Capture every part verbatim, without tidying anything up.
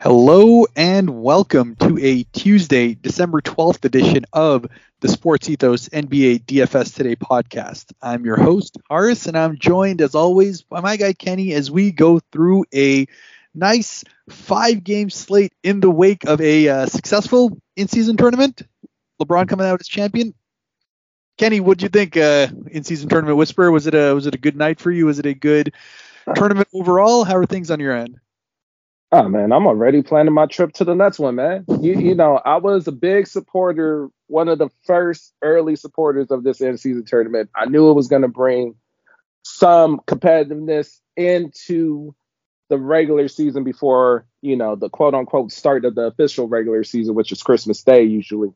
Hello and welcome to a Tuesday, December twelfth edition of the Sports Ethos N B A D F S Today podcast. I'm your host, Harris, and I'm joined as always by my guy Kenny as we go through a nice five-game slate in the wake of a uh, successful in-season tournament. LeBron coming out as champion. Kenny, what'd you think uh, in-season tournament whisper? Was it a was it a good night for you? Was it a good tournament overall? How are things on your end? Oh, man, I'm already planning my trip to the next one, man. You, you know, I was a big supporter, one of the first early supporters of this end-season tournament. I knew it was going to bring some competitiveness into the regular season before, you know, the quote-unquote start of the official regular season, which is Christmas Day usually.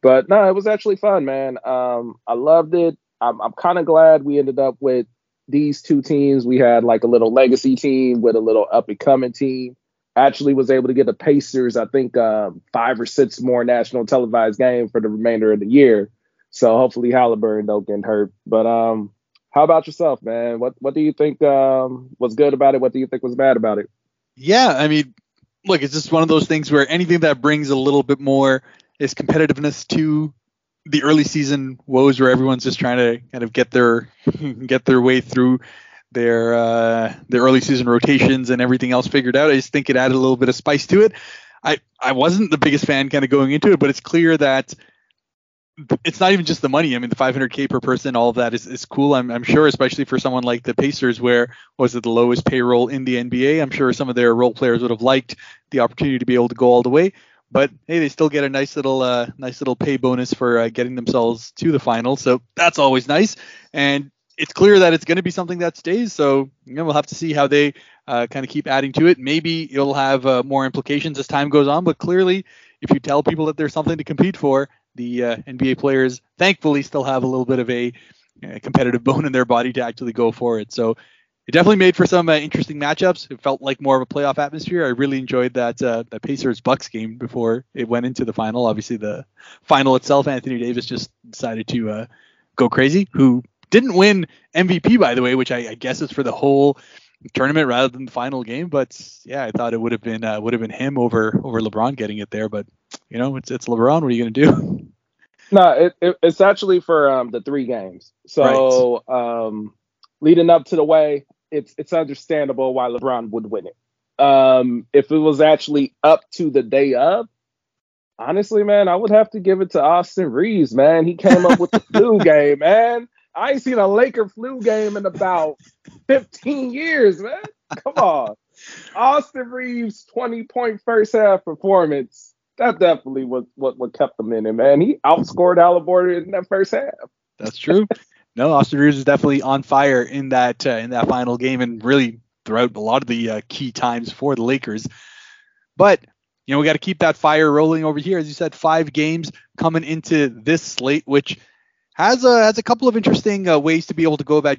But, no, it was actually fun, man. Um, I loved it. I'm, I'm kind of glad we ended up with these two teams. We had, like, a little legacy team with a little up-and-coming team. Actually was able to get the Pacers, I think, um, five or six more national televised games for the remainder of the year. So hopefully Halliburton don't get hurt. But um, how about yourself, man? What what do you think um, was good about it? What do you think was bad about it? Yeah, I mean, look, it's just one of those things where anything that brings a little bit more is competitiveness to the early season woes where everyone's just trying to kind of get their get their way through their uh, their early season rotations and everything else figured out. I just think it added a little bit of spice to it. I, I wasn't the biggest fan kind of going into it, but it's clear that it's not even just the money. I mean, the five hundred K per person, all of that is, is cool. I'm I'm sure, especially for someone like the Pacers, where was it the lowest payroll in the N B A? I'm sure some of their role players would have liked the opportunity to be able to go all the way. But hey, they still get a nice little uh, nice little pay bonus for uh, getting themselves to the final. So that's always nice. And it's clear that it's going to be something that stays, so you know, we'll have to see how they uh, kind of keep adding to it. Maybe it'll have uh, more implications as time goes on, but clearly, if you tell people that there's something to compete for, the uh, N B A players thankfully still have a little bit of a uh, competitive bone in their body to actually go for it. So it definitely made for some uh, interesting matchups. It felt like more of a playoff atmosphere. I really enjoyed that uh, that Pacers-Bucks game before it went into the final. Obviously, the final itself, Anthony Davis just decided to uh, go crazy, who didn't win M V P, by the way, which I, I guess is for the whole tournament rather than the final game. But yeah, I thought it would have been uh, would have been him over over LeBron getting it there. But you know, it's it's LeBron. What are you gonna do? No, it, it, it's actually for um, the three games. So right. um, leading up to the way, it's it's understandable why LeBron would win it. Um, if it was actually up to the day of, honestly, man, I would have to give it to Austin Reeves. Man, he came up with the flu game, man. I ain't seen a Laker flu game in about fifteen years, man. Come on. Austin Reeves' twenty-point first-half performance, that definitely was what, what kept him in it, man. He outscored Halliburton in that first half. That's true. No, Austin Reeves is definitely on fire in that uh, in that final game and really throughout a lot of the uh, key times for the Lakers. But you know, we got to keep that fire rolling over here. As you said, five games coming into this slate, which – Has a, has a couple of interesting uh, ways to be able to go about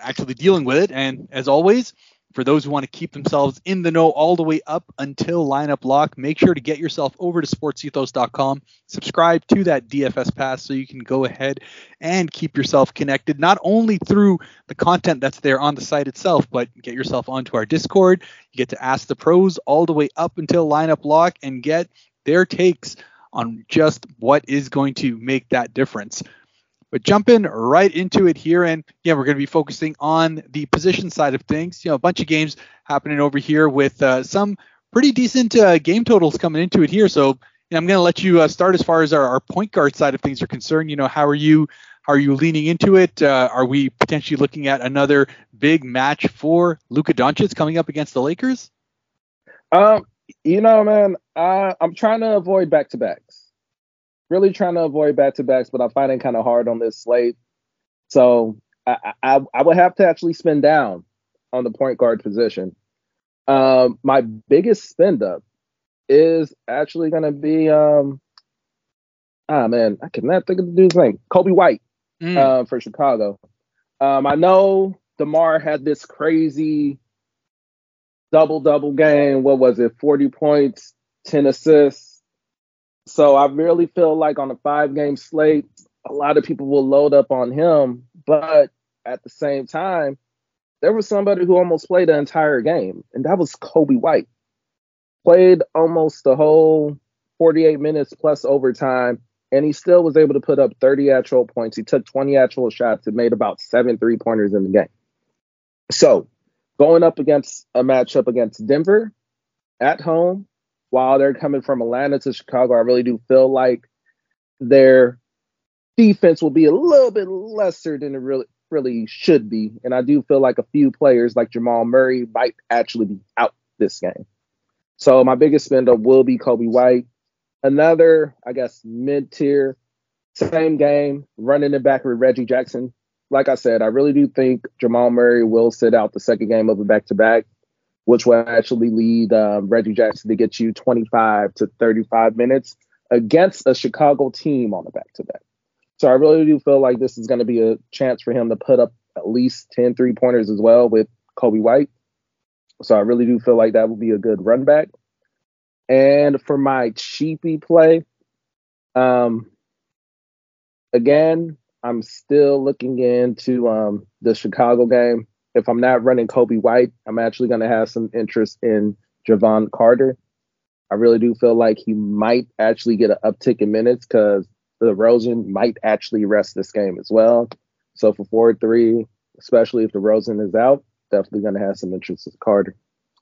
actually dealing with it. And as always, for those who want to keep themselves in the know all the way up until lineup lock, make sure to get yourself over to sports ethos dot com. Subscribe to that D F S pass so you can go ahead and keep yourself connected, not only through the content that's there on the site itself, but get yourself onto our Discord. You get to ask the pros all the way up until lineup lock and get their takes on just what is going to make that difference. But jumping right into it here, and yeah, we're going to be focusing on the position side of things. You know, a bunch of games happening over here with uh, some pretty decent uh, game totals coming into it here. So you know, I'm going to let you uh, start as far as our, our point guard side of things are concerned. You know, how are you how are you leaning into it? Uh, are we potentially looking at another big match for Luka Doncic coming up against the Lakers? Um, you know, man, I, I'm trying to avoid back-to-backs. Really trying to avoid back-to-backs, but I find it kind of hard on this slate. So I, I, I would have to actually spin down on the point guard position. Um, my biggest spend-up is actually going to be, um, ah, man, I cannot think of the dude's name, Coby White mm. uh, for Chicago. Um, I know DeMar had this crazy double-double game. What was it, forty points, ten assists? So I really feel like on a five-game slate, a lot of people will load up on him. But at the same time, there was somebody who almost played the entire game, and that was Coby White. played almost the whole forty-eight minutes plus overtime, and he still was able to put up thirty actual points. He took twenty actual shots and made about seven three-pointers in the game. So going up against a matchup against Denver at home, while they're coming from Atlanta to Chicago, I really do feel like their defense will be a little bit lesser than it really really should be. And I do feel like a few players like Jamal Murray might actually be out this game. So my biggest spend up will be Coby White. Another, I guess, mid-tier, same game, running it back with Reggie Jackson. Like I said, I really do think Jamal Murray will sit out the second game of a back-to-back, which will actually lead um, Reggie Jackson to get you twenty-five to thirty-five minutes against a Chicago team on a back-to-back. So I really do feel like this is going to be a chance for him to put up at least ten three-pointers as well with Coby White. So I really do feel like that would be a good run back. And for my cheapy play, um, again, I'm still looking into um, the Chicago game. If I'm not running Coby White, I'm actually going to have some interest in Javon Carter. I really do feel like he might actually get an uptick in minutes because the Rosen might actually rest this game as well. So for four three, especially if the Rosen is out, definitely going to have some interest in Carter.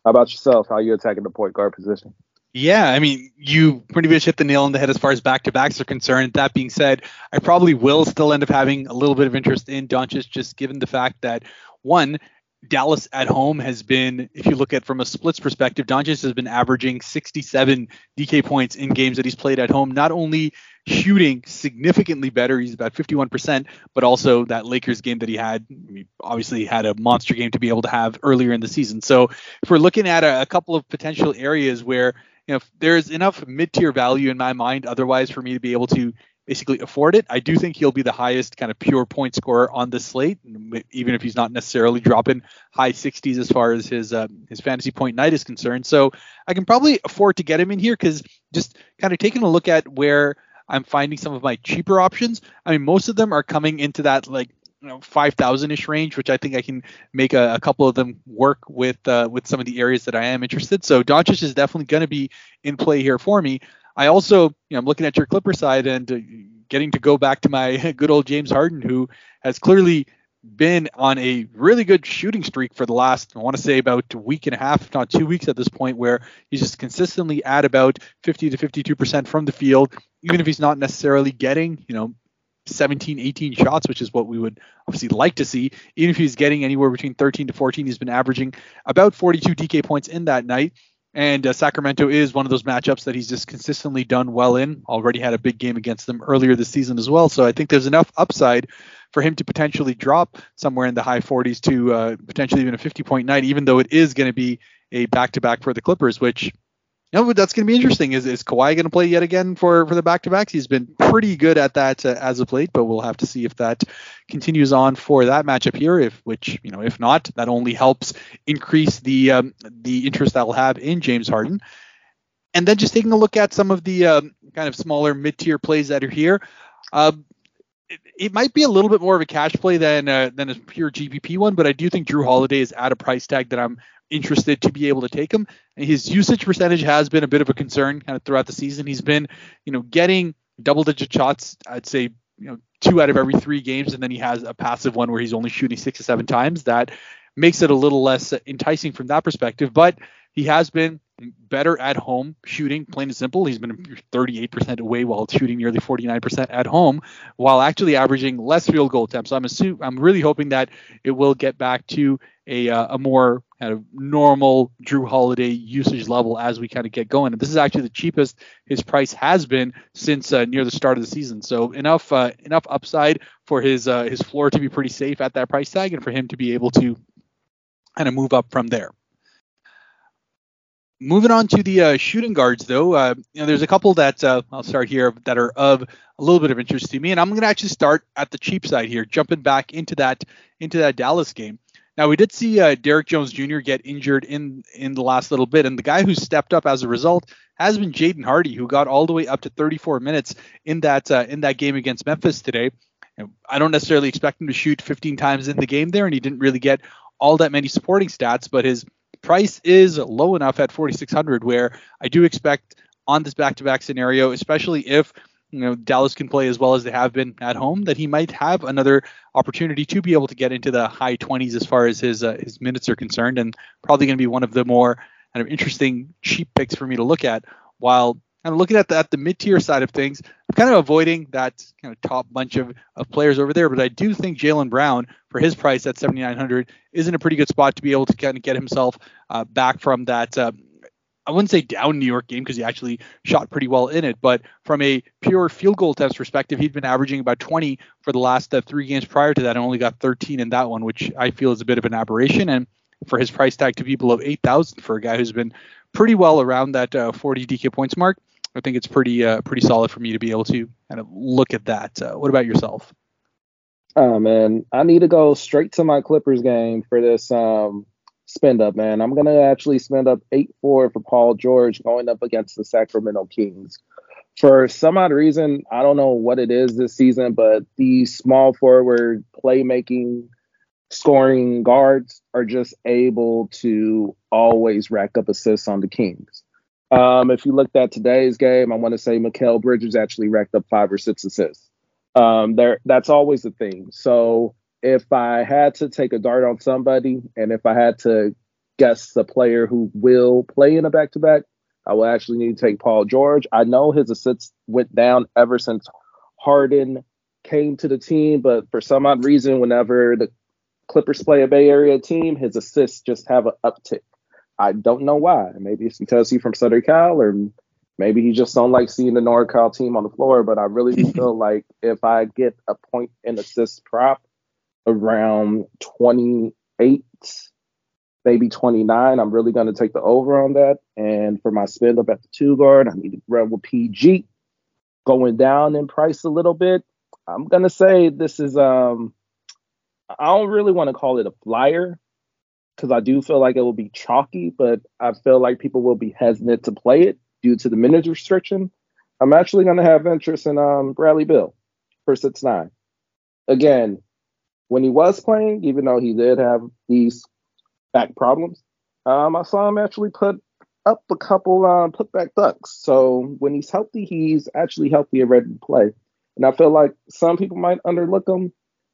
How about yourself? How are you attacking the point guard position? Yeah, I mean, you pretty much hit the nail on the head as far as back-to-backs are concerned. That being said, I probably will still end up having a little bit of interest in Doncic, just given the fact that, one, Dallas at home has been, if you look at from a splits perspective, Doncic has been averaging sixty-seven D K points in games that he's played at home. Not only shooting significantly better, he's about fifty-one percent, but also that Lakers game that he had, he obviously had a monster game to be able to have earlier in the season. So if we're looking at a, a couple of potential areas where, you know, there's enough mid-tier value in my mind otherwise for me to be able to basically afford it, I do think he'll be the highest kind of pure point scorer on the slate, even if he's not necessarily dropping high sixties as far as his um, his fantasy point night is concerned. So I can probably afford to get him in here because just kind of taking a look at where I'm finding some of my cheaper options, I mean, most of them are coming into that like, you know, five thousand-ish range, which I think I can make a, a couple of them work with uh, with some of the areas that I am interested. So Doncic is definitely going to be in play here for me. I also, you know, I'm looking at your Clipper side and uh, getting to go back to my good old James Harden, who has clearly been on a really good shooting streak for the last, I want to say about a week and a half, if not two weeks at this point, where he's just consistently at about fifty to fifty-two percent from the field, even if he's not necessarily getting, you know, seventeen, eighteen shots, which is what we would obviously like to see. Even if he's getting anywhere between thirteen to fourteen, he's been averaging about forty-two D K points in that night. And uh, Sacramento is one of those matchups that he's just consistently done well in. Already had a big game against them earlier this season as well. So I think there's enough upside for him to potentially drop somewhere in the high forties to uh, potentially even a fifty-point night, even though it is going to be a back-to-back for the Clippers, which, you know, that's going to be interesting. Is is Kawhi going to play yet again for, for the back-to-backs? He's been pretty good at that uh, as of late, but we'll have to see if that continues on for that matchup here. If which you know, if not, that only helps increase the um, the interest that we'll have in James Harden. And then just taking a look at some of the um, kind of smaller mid-tier plays that are here. Uh, It, it might be a little bit more of a cash play than uh, than a pure G P P one, but I do think Drew Holiday is at a price tag that I'm interested to be able to take him. And his usage percentage has been a bit of a concern kind of throughout the season. He's been, you know, getting double-digit shots, I'd say, you know, two out of every three games, and then he has a passive one where he's only shooting six or seven times. That makes it a little less enticing from that perspective, but he has been better at home shooting, plain and simple. He's been thirty-eight percent away while shooting nearly forty-nine percent at home, while actually averaging less field goal attempts. So I'm assuming, I'm really hoping that it will get back to a uh, a more kind of normal Drew Holiday usage level as we kind of get going. And this is actually the cheapest his price has been since uh, near the start of the season. So enough uh, enough upside for his uh, his floor to be pretty safe at that price tag, and for him to be able to kind of move up from there. Moving on to the uh, shooting guards, though, uh, you know, there's a couple that uh, I'll start here that are of a little bit of interest to me, and I'm going to actually start at the cheap side here, jumping back into that into that Dallas game. Now, we did see uh, Derrick Jones Junior get injured in in the last little bit, and the guy who stepped up as a result has been Jaden Hardy, who got all the way up to thirty-four minutes in that uh, in that game against Memphis today. And I don't necessarily expect him to shoot fifteen times in the game there, and he didn't really get all that many supporting stats, but his price is low enough at forty-six hundred where I do expect on this back-to-back scenario, especially if you know Dallas can play as well as they have been at home, that he might have another opportunity to be able to get into the high twenties as far as his uh, his minutes are concerned, and probably going to be one of the more kind of interesting cheap picks for me to look at. While kind of looking at the, at the mid-tier side of things, I'm kind of avoiding that kind of top bunch of, of players over there, but I do think Jaylen Brown, for his price at seventy-nine hundred, is in a pretty good spot to be able to kind of get himself uh, back from that. Uh, I wouldn't say down New York game because he actually shot pretty well in it, but from a pure field goal attempts perspective, he'd been averaging about twenty for the last uh, three games prior to that and only got thirteen in that one, which I feel is a bit of an aberration. And for his price tag to be below eight thousand for a guy who's been pretty well around that uh, forty D K points mark, I think it's pretty uh, pretty solid for me to be able to kind of look at that. Uh, what about yourself? Oh, man, I need to go straight to my Clippers game for this um spend up, man. I'm going to actually spend up eight four for Paul George going up against the Sacramento Kings. For some odd reason, I don't know what it is this season, but these small forward playmaking scoring guards are just able to always rack up assists on the Kings. Um, if you looked at today's game, I want to say Mikal Bridges actually racked up five or six assists. Um, there, that's always the thing. So if I had to take a dart on somebody, and if I had to guess the player who will play in a back-to-back, I will actually need to take Paul George. I know his assists went down ever since Harden came to the team, but for some odd reason, whenever the Clippers play a Bay Area team, his assists just have an uptick. I don't know why. Maybe it's because he's from Southern Cal, or maybe he just don't like seeing the NorCal team on the floor, but I really feel like if I get a point and assist prop around twenty-eight, maybe twenty-nine, I'm really going to take the over on that. And for my spend up at the two guard, I need to grab with P G going down in price a little bit. I'm going to say this is, um, I don't really want to call it a flyer because I do feel like it will be chalky, but I feel like people will be hesitant to play it due to the minutes restriction. I'm actually going to have interest in um, Bradley Beal for six nine. Again, when he was playing, even though he did have these back problems, um, I saw him actually put up a couple um, put-back ducks. So when he's healthy, he's actually healthy and ready to play. And I feel like some people might underlook him,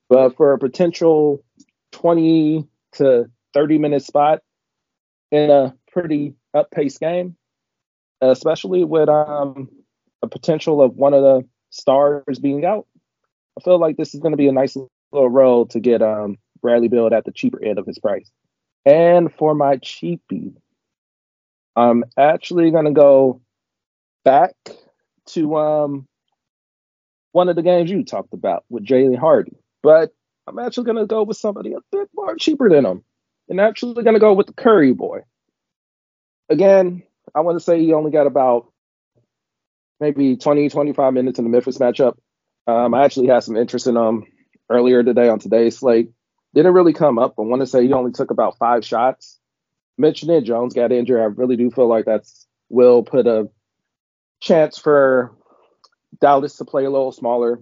but for a potential twenty to thirty-minute spot in a pretty up-paced game, especially with um, a potential of one of the stars being out, I feel like this is going to be a nice little roll to get um, Bradley Beal at the cheaper end of his price. And for my cheapie, I'm actually going to go back to um, one of the games you talked about with Jalen Hardy, but I'm actually going to go with somebody a bit more cheaper than him, and actually going to go with the Curry boy. Again, I want to say he only got about maybe twenty, twenty-five minutes in the Memphis matchup. Um, I actually had some interest in him earlier today on today's slate. Didn't really come up. I want to say he only took about five shots. Mitch Ned Jones got injured. I really do feel like that's will put a chance for Dallas to play a little smaller.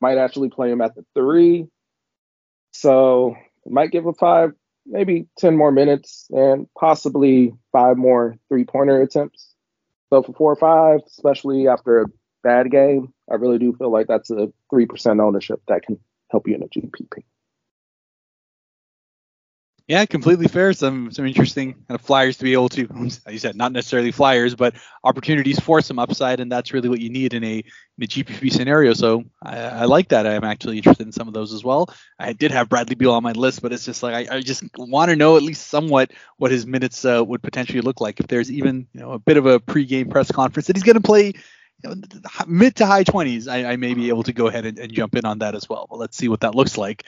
Might actually play him at the three. So might give him five, maybe ten more minutes and possibly five more three-pointer attempts. So for four or five, especially after a bad game, I really do feel like that's a three percent ownership that can help you in a G P P. Yeah, completely fair. Some some interesting kind of flyers to be able to, as you said, not necessarily flyers, but opportunities for some upside, and that's really what you need in a, in a G P P scenario. So I, I like that. I'm actually interested in some of those as well. I did have Bradley Beal on my list, but it's just like I, I just want to know at least somewhat what his minutes uh, would potentially look like if there's even you know a bit of a pregame press conference that he's going to play mid to high twenties. I, I may be able to go ahead and, and jump in on that as well. But let's see what that looks like.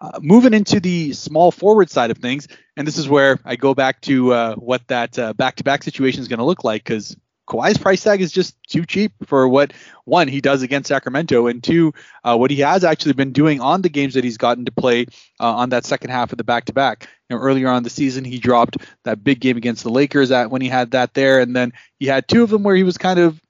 Uh, moving into the small forward side of things, and this is where I go back to uh, what that uh, back-to-back situation is going to look like, because Kawhi's price tag is just too cheap for what, one, he does against Sacramento, and two, uh, what he has actually been doing on the games that he's gotten to play uh, on that second half of the back-to-back. You know, earlier on the season, he dropped that big game against the Lakers at, when he had that there, and then he had two of them where he was kind of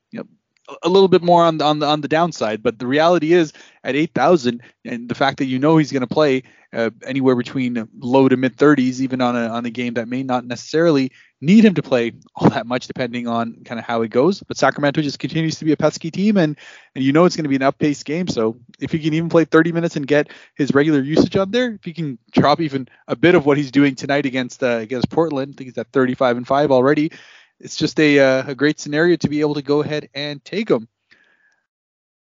a little bit more on the, on the, on the downside, but the reality is at eight thousand and the fact that, you know, he's going to play uh, anywhere between low to mid thirties, even on a, on a game that may not necessarily need him to play all that much, depending on kind of how it goes. But Sacramento just continues to be a pesky team, and, and you know, it's going to be an up-paced game. So if he can even play thirty minutes and get his regular usage up there, if he can drop even a bit of what he's doing tonight against, uh, against Portland, I think he's at thirty-five and five already. It's just a uh, a great scenario to be able to go ahead and take them.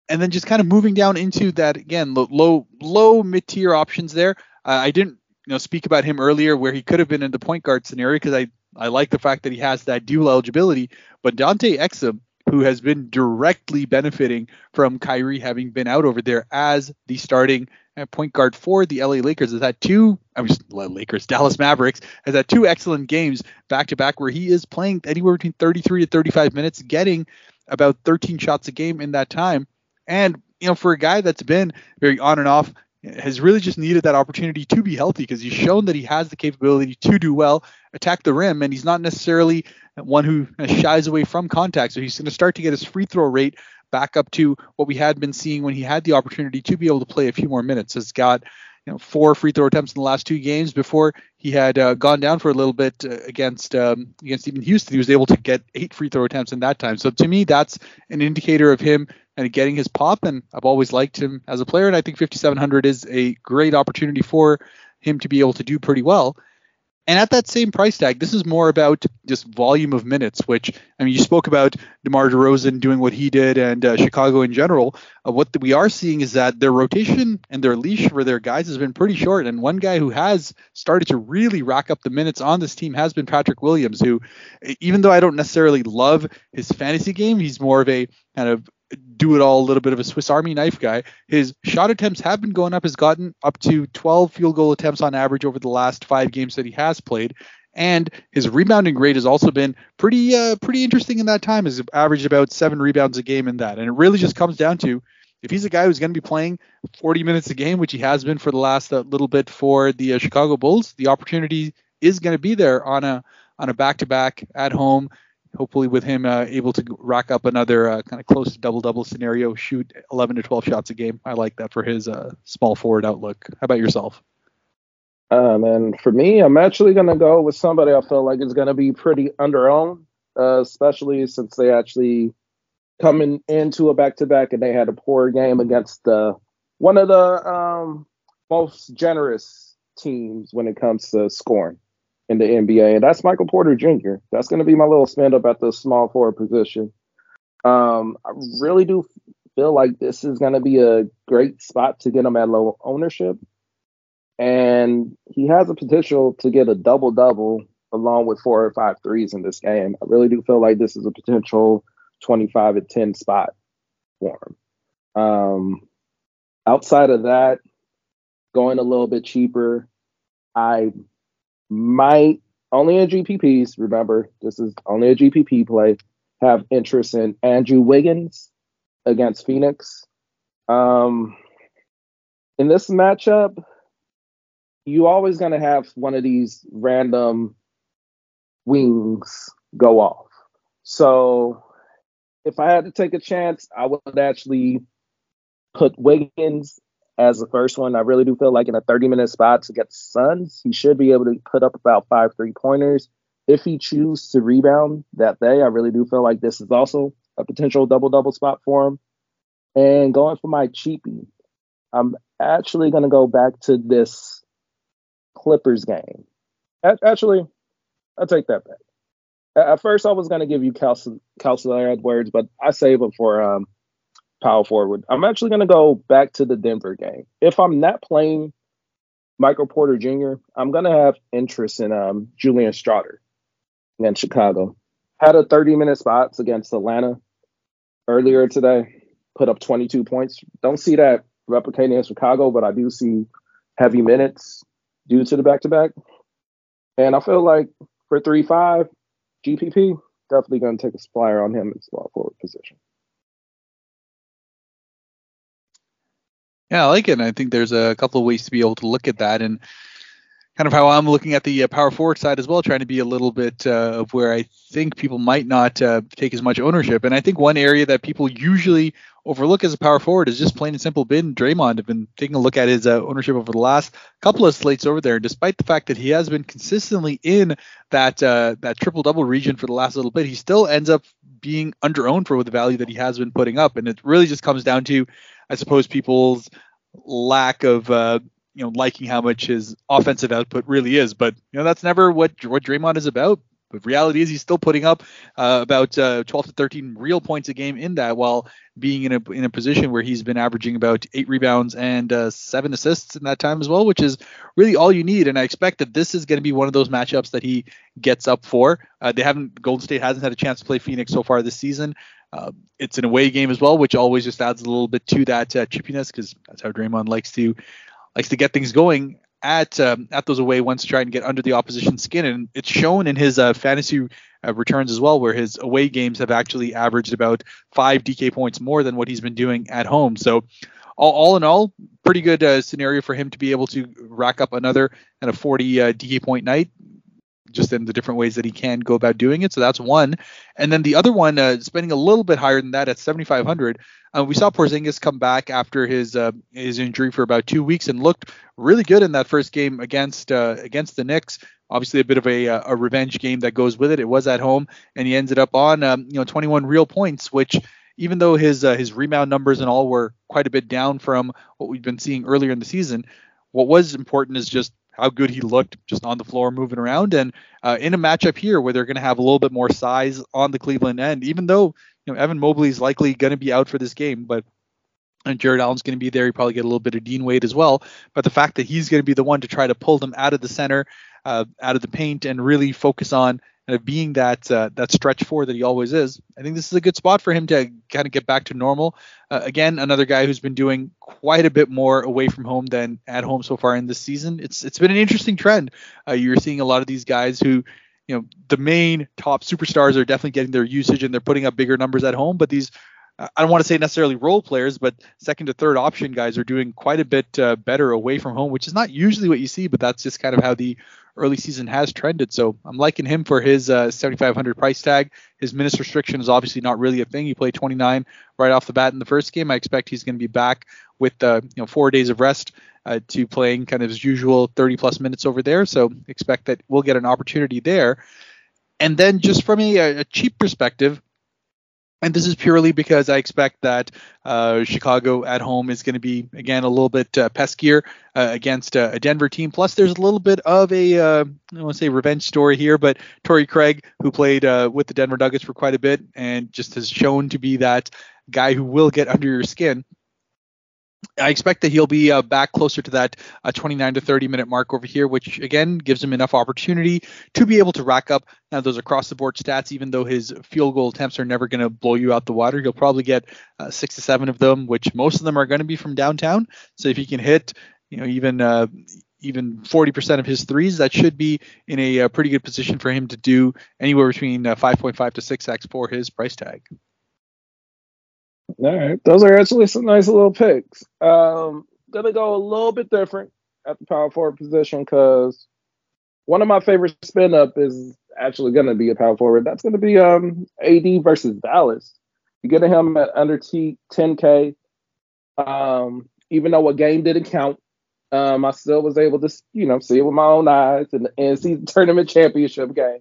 And then just kind of moving down into that, again, low, low, low mid-tier options there. Uh, I didn't you know, speak about him earlier where he could have been in the point guard scenario because I, I like the fact that he has that dual eligibility. But Dante Exum, who has been directly benefiting from Kyrie having been out over there as the starting point guard for the L A Lakers, has had two, I mean, Lakers, Dallas Mavericks, has had two excellent games back-to-back where he is playing anywhere between thirty-three to thirty-five minutes, getting about thirteen shots a game in that time. And, you know, for a guy that's been very on and off, has really just needed that opportunity to be healthy because he's shown that he has the capability to do well, attack the rim, and he's not necessarily one who shies away from contact. So he's going to start to get his free throw rate back up to what we had been seeing when he had the opportunity to be able to play a few more minutes. Has got you know, four free throw attempts in the last two games before he had uh, gone down for a little bit uh, against um, against even Houston. He was able to get eight free throw attempts in that time. So to me, that's an indicator of him and getting his pop. And I've always liked him as a player. And I think fifty-seven hundred is a great opportunity for him to be able to do pretty well. And at that same price tag, this is more about just volume of minutes, which, I mean, you spoke about DeMar DeRozan doing what he did and uh, Chicago in general. Uh, what the, we are seeing is that their rotation and their leash for their guys has been pretty short. And one guy who has started to really rack up the minutes on this team has been Patrick Williams, who, even though I don't necessarily love his fantasy game, he's more of a kind of do it all, a little bit of a Swiss Army knife guy. His shot attempts have been going up, has gotten up to twelve field goal attempts on average over the last five games that he has played. And his rebounding rate has also been pretty, uh, pretty interesting in that time. He's averaged about seven rebounds a game in that. And it really just comes down to if he's a guy who's going to be playing forty minutes a game, which he has been for the last uh, little bit for the uh, Chicago Bulls, the opportunity is going to be there on a, on a back-to-back at home. Hopefully with him uh, able to rack up another uh, kind of close to double-double scenario, shoot eleven to twelve shots a game. I like that for his uh, small forward outlook. How about yourself? Um, and for me, I'm actually going to go with somebody I feel like is going to be pretty under-owned, uh, especially since they actually coming into a back-to-back and they had a poor game against the, one of the um, most generous teams when it comes to scoring in the N B A, and that's Michael Porter Junior That's going to be my little spend up at the small forward position. Um, I really do feel like this is going to be a great spot to get him at low ownership, and he has a potential to get a double-double along with four or five threes in this game. I really do feel like this is a potential twenty-five and ten spot for him. Um, outside of that, going a little bit cheaper, I might, only in G P Ps, remember, this is only a G P P play, have interest in Andrew Wiggins against Phoenix. Um, in this matchup, you always going to have one of these random wings go off. So if I had to take a chance, I would actually put Wiggins as the first one. I really do feel like in a thirty-minute spot to get the Suns, he should be able to put up about five three-pointers. If he chooses to rebound that day, I really do feel like this is also a potential double-double spot for him. And going for my cheapie, I'm actually going to go back to this Clippers game. Actually, I'll take that back. At first, I was going to give you Kelsey Edwards, but I save it for um, power forward. I'm actually going to go back to the Denver game. If I'm not playing Michael Porter Junior, I'm going to have interest in um, Julian Strawther against Chicago. Had a thirty-minute spot against Atlanta earlier today. Put up twenty-two points. Don't see that replicating in Chicago, but I do see heavy minutes due to the back-to-back. And I feel like for three five, G P P, definitely going to take a flyer on him in the small forward position. Yeah, I like it. And I think there's a couple of ways to be able to look at that. And kind of how I'm looking at the uh, power forward side as well, trying to be a little bit uh, of where I think people might not uh, take as much ownership. And I think one area that people usually overlook as a power forward is just plain and simple Ben Draymond. I've been taking a look at his uh, ownership over the last couple of slates over there. Despite the fact that he has been consistently in that uh, that triple-double region for the last little bit, he still ends up being under-owned for the value that he has been putting up. And it really just comes down to, I suppose, people's lack of uh, – you know, liking how much his offensive output really is. But, you know, that's never what, what Draymond is about. But reality is he's still putting up uh, about uh, twelve to thirteen real points a game in that, while being in a in a position where he's been averaging about eight rebounds and uh, seven assists in that time as well, which is really all you need. And I expect that this is going to be one of those matchups that he gets up for. Uh, they haven't, Golden State hasn't had a chance to play Phoenix so far this season. Uh, it's an away game as well, which always just adds a little bit to that uh, chippiness, because that's how Draymond likes to likes to get things going at um, at those away ones to try and get under the opposition skin. And it's shown in his uh, fantasy uh, returns as well, where his away games have actually averaged about five D K points more than what he's been doing at home. So all, all in all, pretty good uh, scenario for him to be able to rack up another and a forty uh, D K point night, just in the different ways that he can go about doing it. So that's one. And then the other one, uh, spending a little bit higher than that at seventy-five hundred. Uh, we saw Porzingis come back after his uh, his injury for about two weeks and looked really good in that first game against uh, against the Knicks. Obviously a bit of a, a revenge game that goes with it. It was at home, and he ended up on um, you know twenty-one real points, which, even though his uh, his rebound numbers and all were quite a bit down from what we've been seeing earlier in the season, what was important is just how good he looked just on the floor moving around. And uh, in a matchup here where they're going to have a little bit more size on the Cleveland end, even though, you know, Evan Mobley is likely going to be out for this game, but and Jared Allen's going to be there. You probably get a little bit of Dean Wade as well. But the fact that he's going to be the one to try to pull them out of the center, uh, out of the paint, and really focus on kind of being that uh, that stretch four that he always is, I think this is a good spot for him to kind of get back to normal. Uh, again, another guy who's been doing quite a bit more away from home than at home so far in this season. It's it's been an interesting trend. Uh, you're seeing a lot of these guys who, you know, the main top superstars are definitely getting their usage and they're putting up bigger numbers at home. But these, I don't want to say necessarily role players, but second to third option guys are doing quite a bit uh, better away from home, which is not usually what you see, but that's just kind of how the early season has trended. So I'm liking him for his uh, seventy-five hundred price tag. His minutes restriction is obviously not really a thing. He played twenty-nine right off the bat in the first game. I expect he's going to be back with uh, you know four days of rest uh, to playing kind of his usual thirty plus minutes over there. So expect that we'll get an opportunity there. And then just from a, a cheap perspective, and this is purely because I expect that uh, Chicago at home is going to be, again, a little bit uh, peskier uh, against uh, a Denver team. Plus, there's a little bit of a, uh, I don't want to say revenge story here, but Torrey Craig, who played uh, with the Denver Nuggets for quite a bit and just has shown to be that guy who will get under your skin, I expect that he'll be uh, back closer to that uh, twenty-nine to thirty minute mark over here, which again gives him enough opportunity to be able to rack up now those across the board stats. Even though his field goal attempts are never going to blow you out the water, he'll probably get uh, six to seven of them, which most of them are going to be from downtown. So if he can hit, you know, even uh, even forty percent of his threes, that should be in a, a pretty good position for him to do anywhere between uh, five point five to six x for his price tag. All right, those are actually some nice little picks. Um, gonna go a little bit different at the power forward position because one of my favorite spin up is actually gonna be a power forward. That's gonna be um A D versus Dallas. You're getting him at under t- ten K. Um, even though a game didn't count, um, I still was able to you know see it with my own eyes in the N C tournament championship game.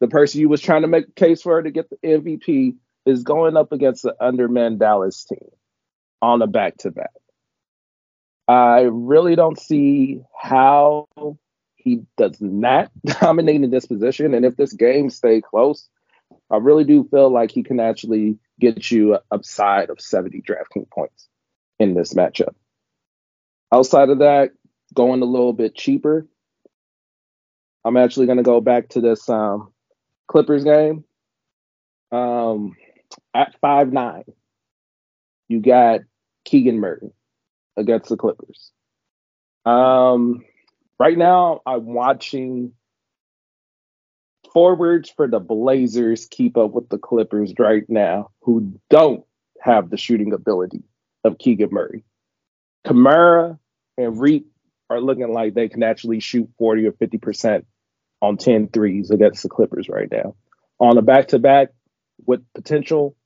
The person you was trying to make a case for to get the M V P is going up against the undermanned Dallas team on a back-to-back. I really don't see how he does not dominate in this position. And if this game stays close, I really do feel like he can actually get you upside of seventy DraftKings points in this matchup. Outside of that, going a little bit cheaper, I'm actually going to go back to this um, Clippers game. Um... At five nine, you got Keegan Murray against the Clippers. Um, right now, I'm watching forwards for the Blazers keep up with the Clippers right now, who don't have the shooting ability of Keegan Murray. Kamara and Reap are looking like they can actually shoot forty or fifty percent on ten threes against the Clippers right now. On a back-to-back with potential,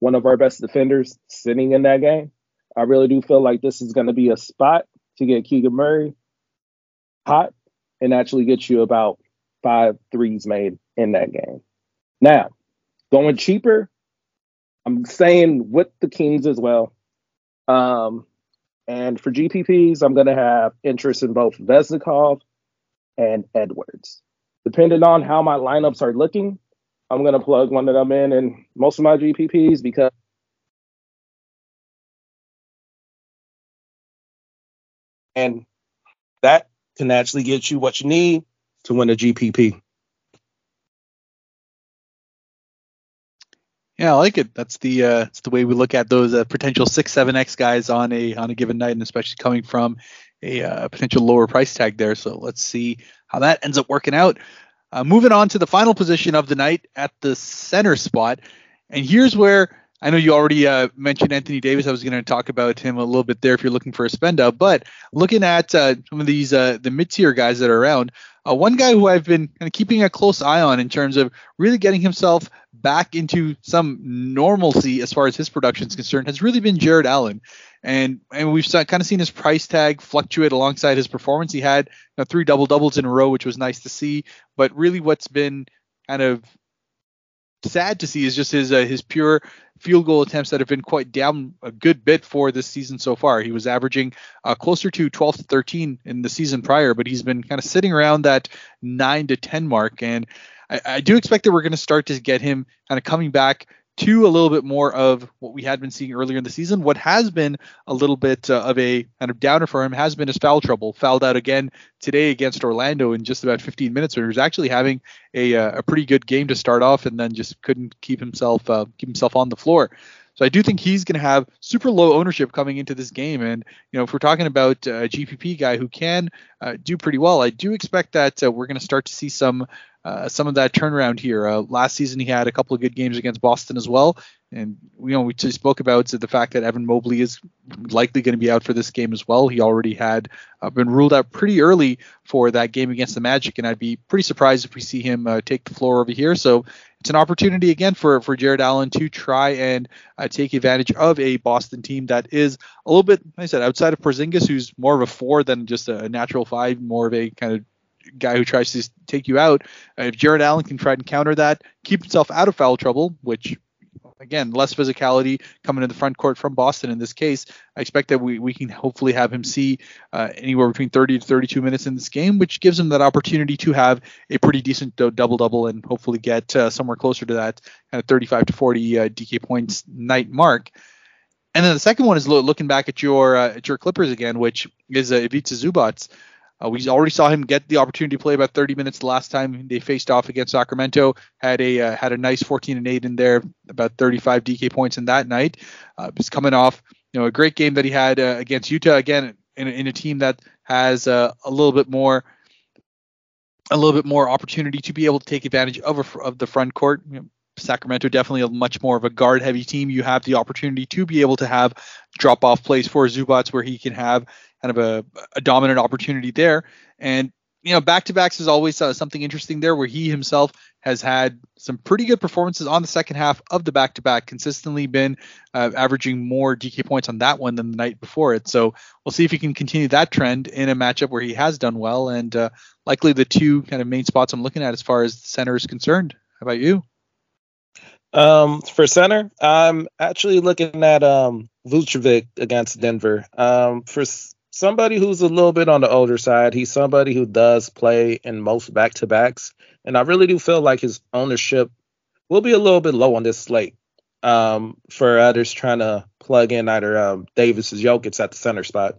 one of our best defenders sitting in that game, I really do feel like this is going to be a spot to get Keegan Murray hot and actually get you about five threes made in that game. Now, going cheaper, I'm saying with the Kings as well. Um, and for G P Ps, I'm going to have interest in both Vesnikov and Edwards. Depending on how my lineups are looking, I'm going to plug one of them in and most of my G P Ps because and that can actually get you what you need to win a G P P. Yeah, I like it. That's the uh, that's the way we look at those uh, potential six, seven X guys on a on a given night, and especially coming from a uh, potential lower price tag there. So let's see how that ends up working out. Uh, moving on to the final position of the night at the center spot, and here's where I know you already uh, mentioned Anthony Davis. I was going to talk about him a little bit there if you're looking for a spend up, but looking at uh, some of these uh, the mid tier guys that are around. Uh, one guy who I've been kind of keeping a close eye on in terms of really getting himself back into some normalcy as far as his production is concerned has really been Jared Allen. And and we've kind of seen his price tag fluctuate alongside his performance. He had you know, three double-doubles in a row, which was nice to see. But really what's been kind of sad to see is just his uh, his pure field goal attempts that have been quite down a good bit for this season so far. He was averaging uh, closer to twelve to thirteen in the season prior, but he's been kind of sitting around that nine to ten mark. And I, I do expect that we're going to start to get him kind of coming back to a little bit more of what we had been seeing earlier in the season. What has been a little bit uh, of a kind of downer for him has been his foul trouble. Fouled out again today against Orlando in just about fifteen minutes, where he was actually having a uh, a pretty good game to start off, and then just couldn't keep himself uh, keep himself on the floor. So I do think he's going to have super low ownership coming into this game. And, you know, if we're talking about a G P P guy who can uh, do pretty well, I do expect that uh, we're going to start to see some uh, some of that turnaround here. Uh, last season, he had a couple of good games against Boston as well. And, you know, we just spoke about the fact that Evan Mobley is likely going to be out for this game as well. He already had uh, been ruled out pretty early for that game against the Magic, and I'd be pretty surprised if we see him uh, take the floor over here. So it's an opportunity again for, for Jared Allen to try and uh, take advantage of a Boston team that is a little bit, like I said, outside of Porzingis, who's more of a four than just a natural five, more of a kind of guy who tries to take you out. Uh, if Jared Allen can try and counter that, keep himself out of foul trouble, which, again, less physicality coming to the front court from Boston in this case, I expect that we, we can hopefully have him see uh, anywhere between thirty to thirty-two minutes in this game, which gives him that opportunity to have a pretty decent double-double and hopefully get uh, somewhere closer to that kind of thirty-five to forty uh, D K points night mark. And then the second one is lo- looking back at your uh, at your Clippers again, which is uh, Ivica Zubac. Uh, we already saw him get the opportunity to play about thirty minutes the last time they faced off against Sacramento. Had a uh, had a nice fourteen and eight in there, about thirty-five D K points in that night. Uh, he's coming off, you know, a great game that he had uh, against Utah again in, in a team that has uh, a little bit more. A little bit more opportunity to be able to take advantage of a, of the front court. You know, Sacramento definitely a much more of a guard heavy team. You have the opportunity to be able to have drop off plays for Zubac where he can have kind of a, a dominant opportunity there. And, you know, back-to-backs is always uh, something interesting there where he himself has had some pretty good performances on the second half of the back-to-back, consistently been uh, averaging more D K points on that one than the night before it. So we'll see if he can continue that trend in a matchup where he has done well, and uh, likely the two kind of main spots I'm looking at as far as the center is concerned. How about you? Um, for center, I'm actually looking at um, Vucevic against Denver. Um, for s- Somebody who's a little bit on the older side. He's somebody who does play in most back-to-backs. And I really do feel like his ownership will be a little bit low on this slate um, for others trying to plug in either um, Davis or Jokic at the center spot.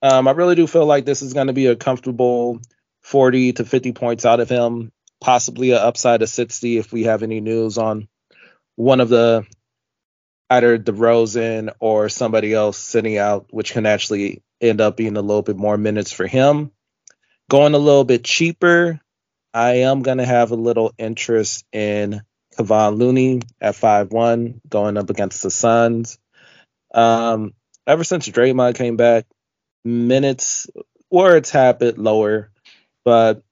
Um, I really do feel like this is going to be a comfortable forty to fifty points out of him, possibly an upside of sixty if we have any news on one of the either DeRozan or somebody else sitting out, which can actually end up being a little bit more minutes for him. Going a little bit cheaper, I am going to have a little interest in Kevon Looney at five one, going up against the Suns. Um, ever since Draymond came back, minutes or a tad bit lower. But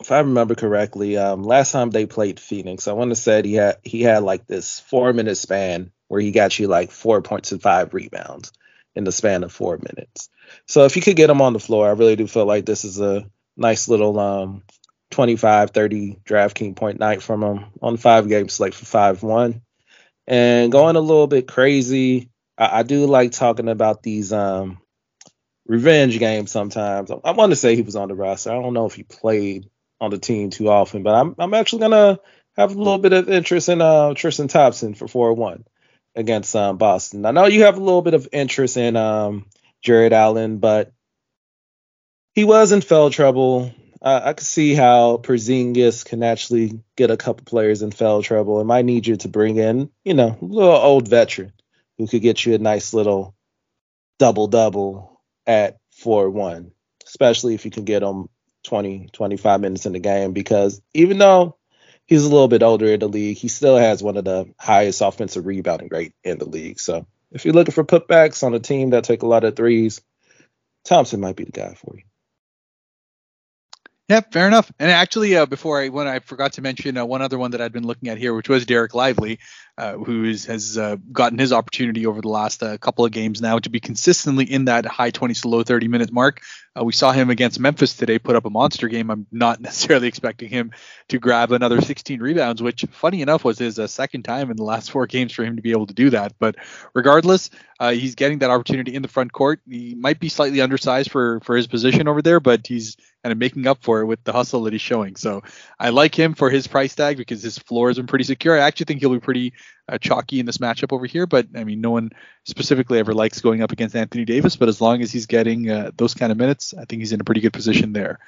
if I remember correctly, um, last time they played Phoenix, I want to say he had he had like this four minute span where he got you like four points and five rebounds in the span of four minutes. So if you could get him on the floor, I really do feel like this is a nice little um, twenty-five, thirty DraftKings point night from him on five game slate for five one. And going a little bit crazy, I, I do like talking about these um, revenge games sometimes. I, I want to say he was on the roster. I don't know if he played on the team too often, but I'm I'm actually going to have a little bit of interest in uh, Tristan Thompson for four one against um, Boston. I know you have a little bit of interest in um, Jared Allen, but he was in foul trouble. Uh, I could see how Porzingis can actually get a couple players in foul trouble. It might need you to bring in, you know, a little old veteran who could get you a nice little double-double at four one, especially if you can get him twenty, twenty-five minutes in the game, because even though he's a little bit older in the league, he still has one of the highest offensive rebounding rate in the league. So if you're looking for putbacks on a team that take a lot of threes, Thompson might be the guy for you. Yeah, fair enough. And actually, uh, before I went, I forgot to mention uh, one other one that I'd been looking at here, which was Derek Lively, uh, who is, has uh, gotten his opportunity over the last uh, couple of games now to be consistently in that high twenties to low thirty minute mark. Uh, we saw him against Memphis today put up a monster game. I'm not necessarily expecting him to grab another sixteen rebounds, which, funny enough, was his uh, second time in the last four games for him to be able to do that. But regardless, uh, he's getting that opportunity in the front court. He might be slightly undersized for, for his position over there, but he's kind of making up for it with the hustle that he's showing. So I like him for his price tag because his floor has been pretty secure. I actually think he'll be pretty uh, chalky in this matchup over here, but I mean, no one specifically ever likes going up against Anthony Davis, but as long as he's getting uh, those kind of minutes, I think he's in a pretty good position there.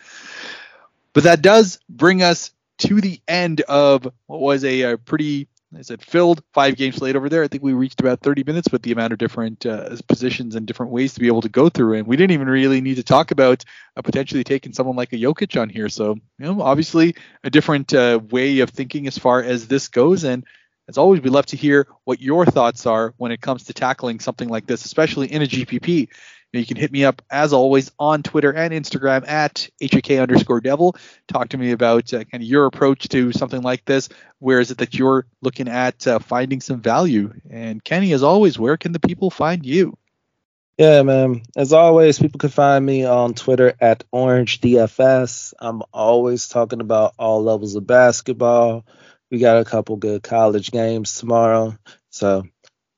But that does bring us to the end of what was a, a pretty, I said, filled five games late over there. I think we reached about thirty minutes with the amount of different uh, positions and different ways to be able to go through. And we didn't even really need to talk about uh, potentially taking someone like a Jokic on here. So, you know, obviously a different uh, way of thinking as far as this goes. And as always, we love to hear what your thoughts are when it comes to tackling something like this, especially in a G P P. You can hit me up, as always, on Twitter and Instagram at H A K underscore devil. Talk to me about uh, kind of your approach to something like this. Where is it that you're looking at uh, finding some value? And Kenny, as always, where can the people find you? Yeah, man. As always, people can find me on Twitter at Orange D F S. I'm always talking about all levels of basketball. We got a couple good college games tomorrow. So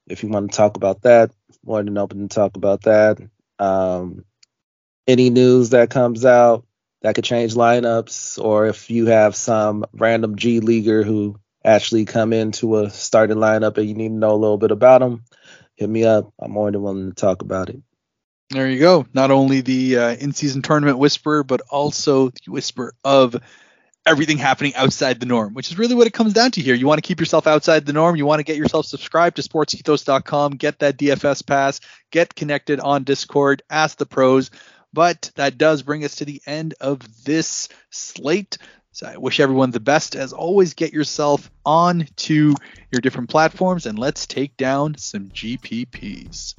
if you want to talk about that, more than open to talk about that. Um, any news that comes out that could change lineups, or if you have some random G leaguer who actually come into a starting lineup and you need to know a little bit about them, hit me up. I'm more than willing to talk about it. There you go. Not only the uh, in-season tournament whisperer, but also the whisper of everything happening outside the norm, which is really what it comes down to here. You want to keep yourself outside the norm. You want to get yourself subscribed to sports ethos dot com, get that D F S pass, get connected on Discord, ask the pros. But that does bring us to the end of this slate. So I wish everyone the best. As always, get yourself on to your different platforms and let's take down some G P Ps.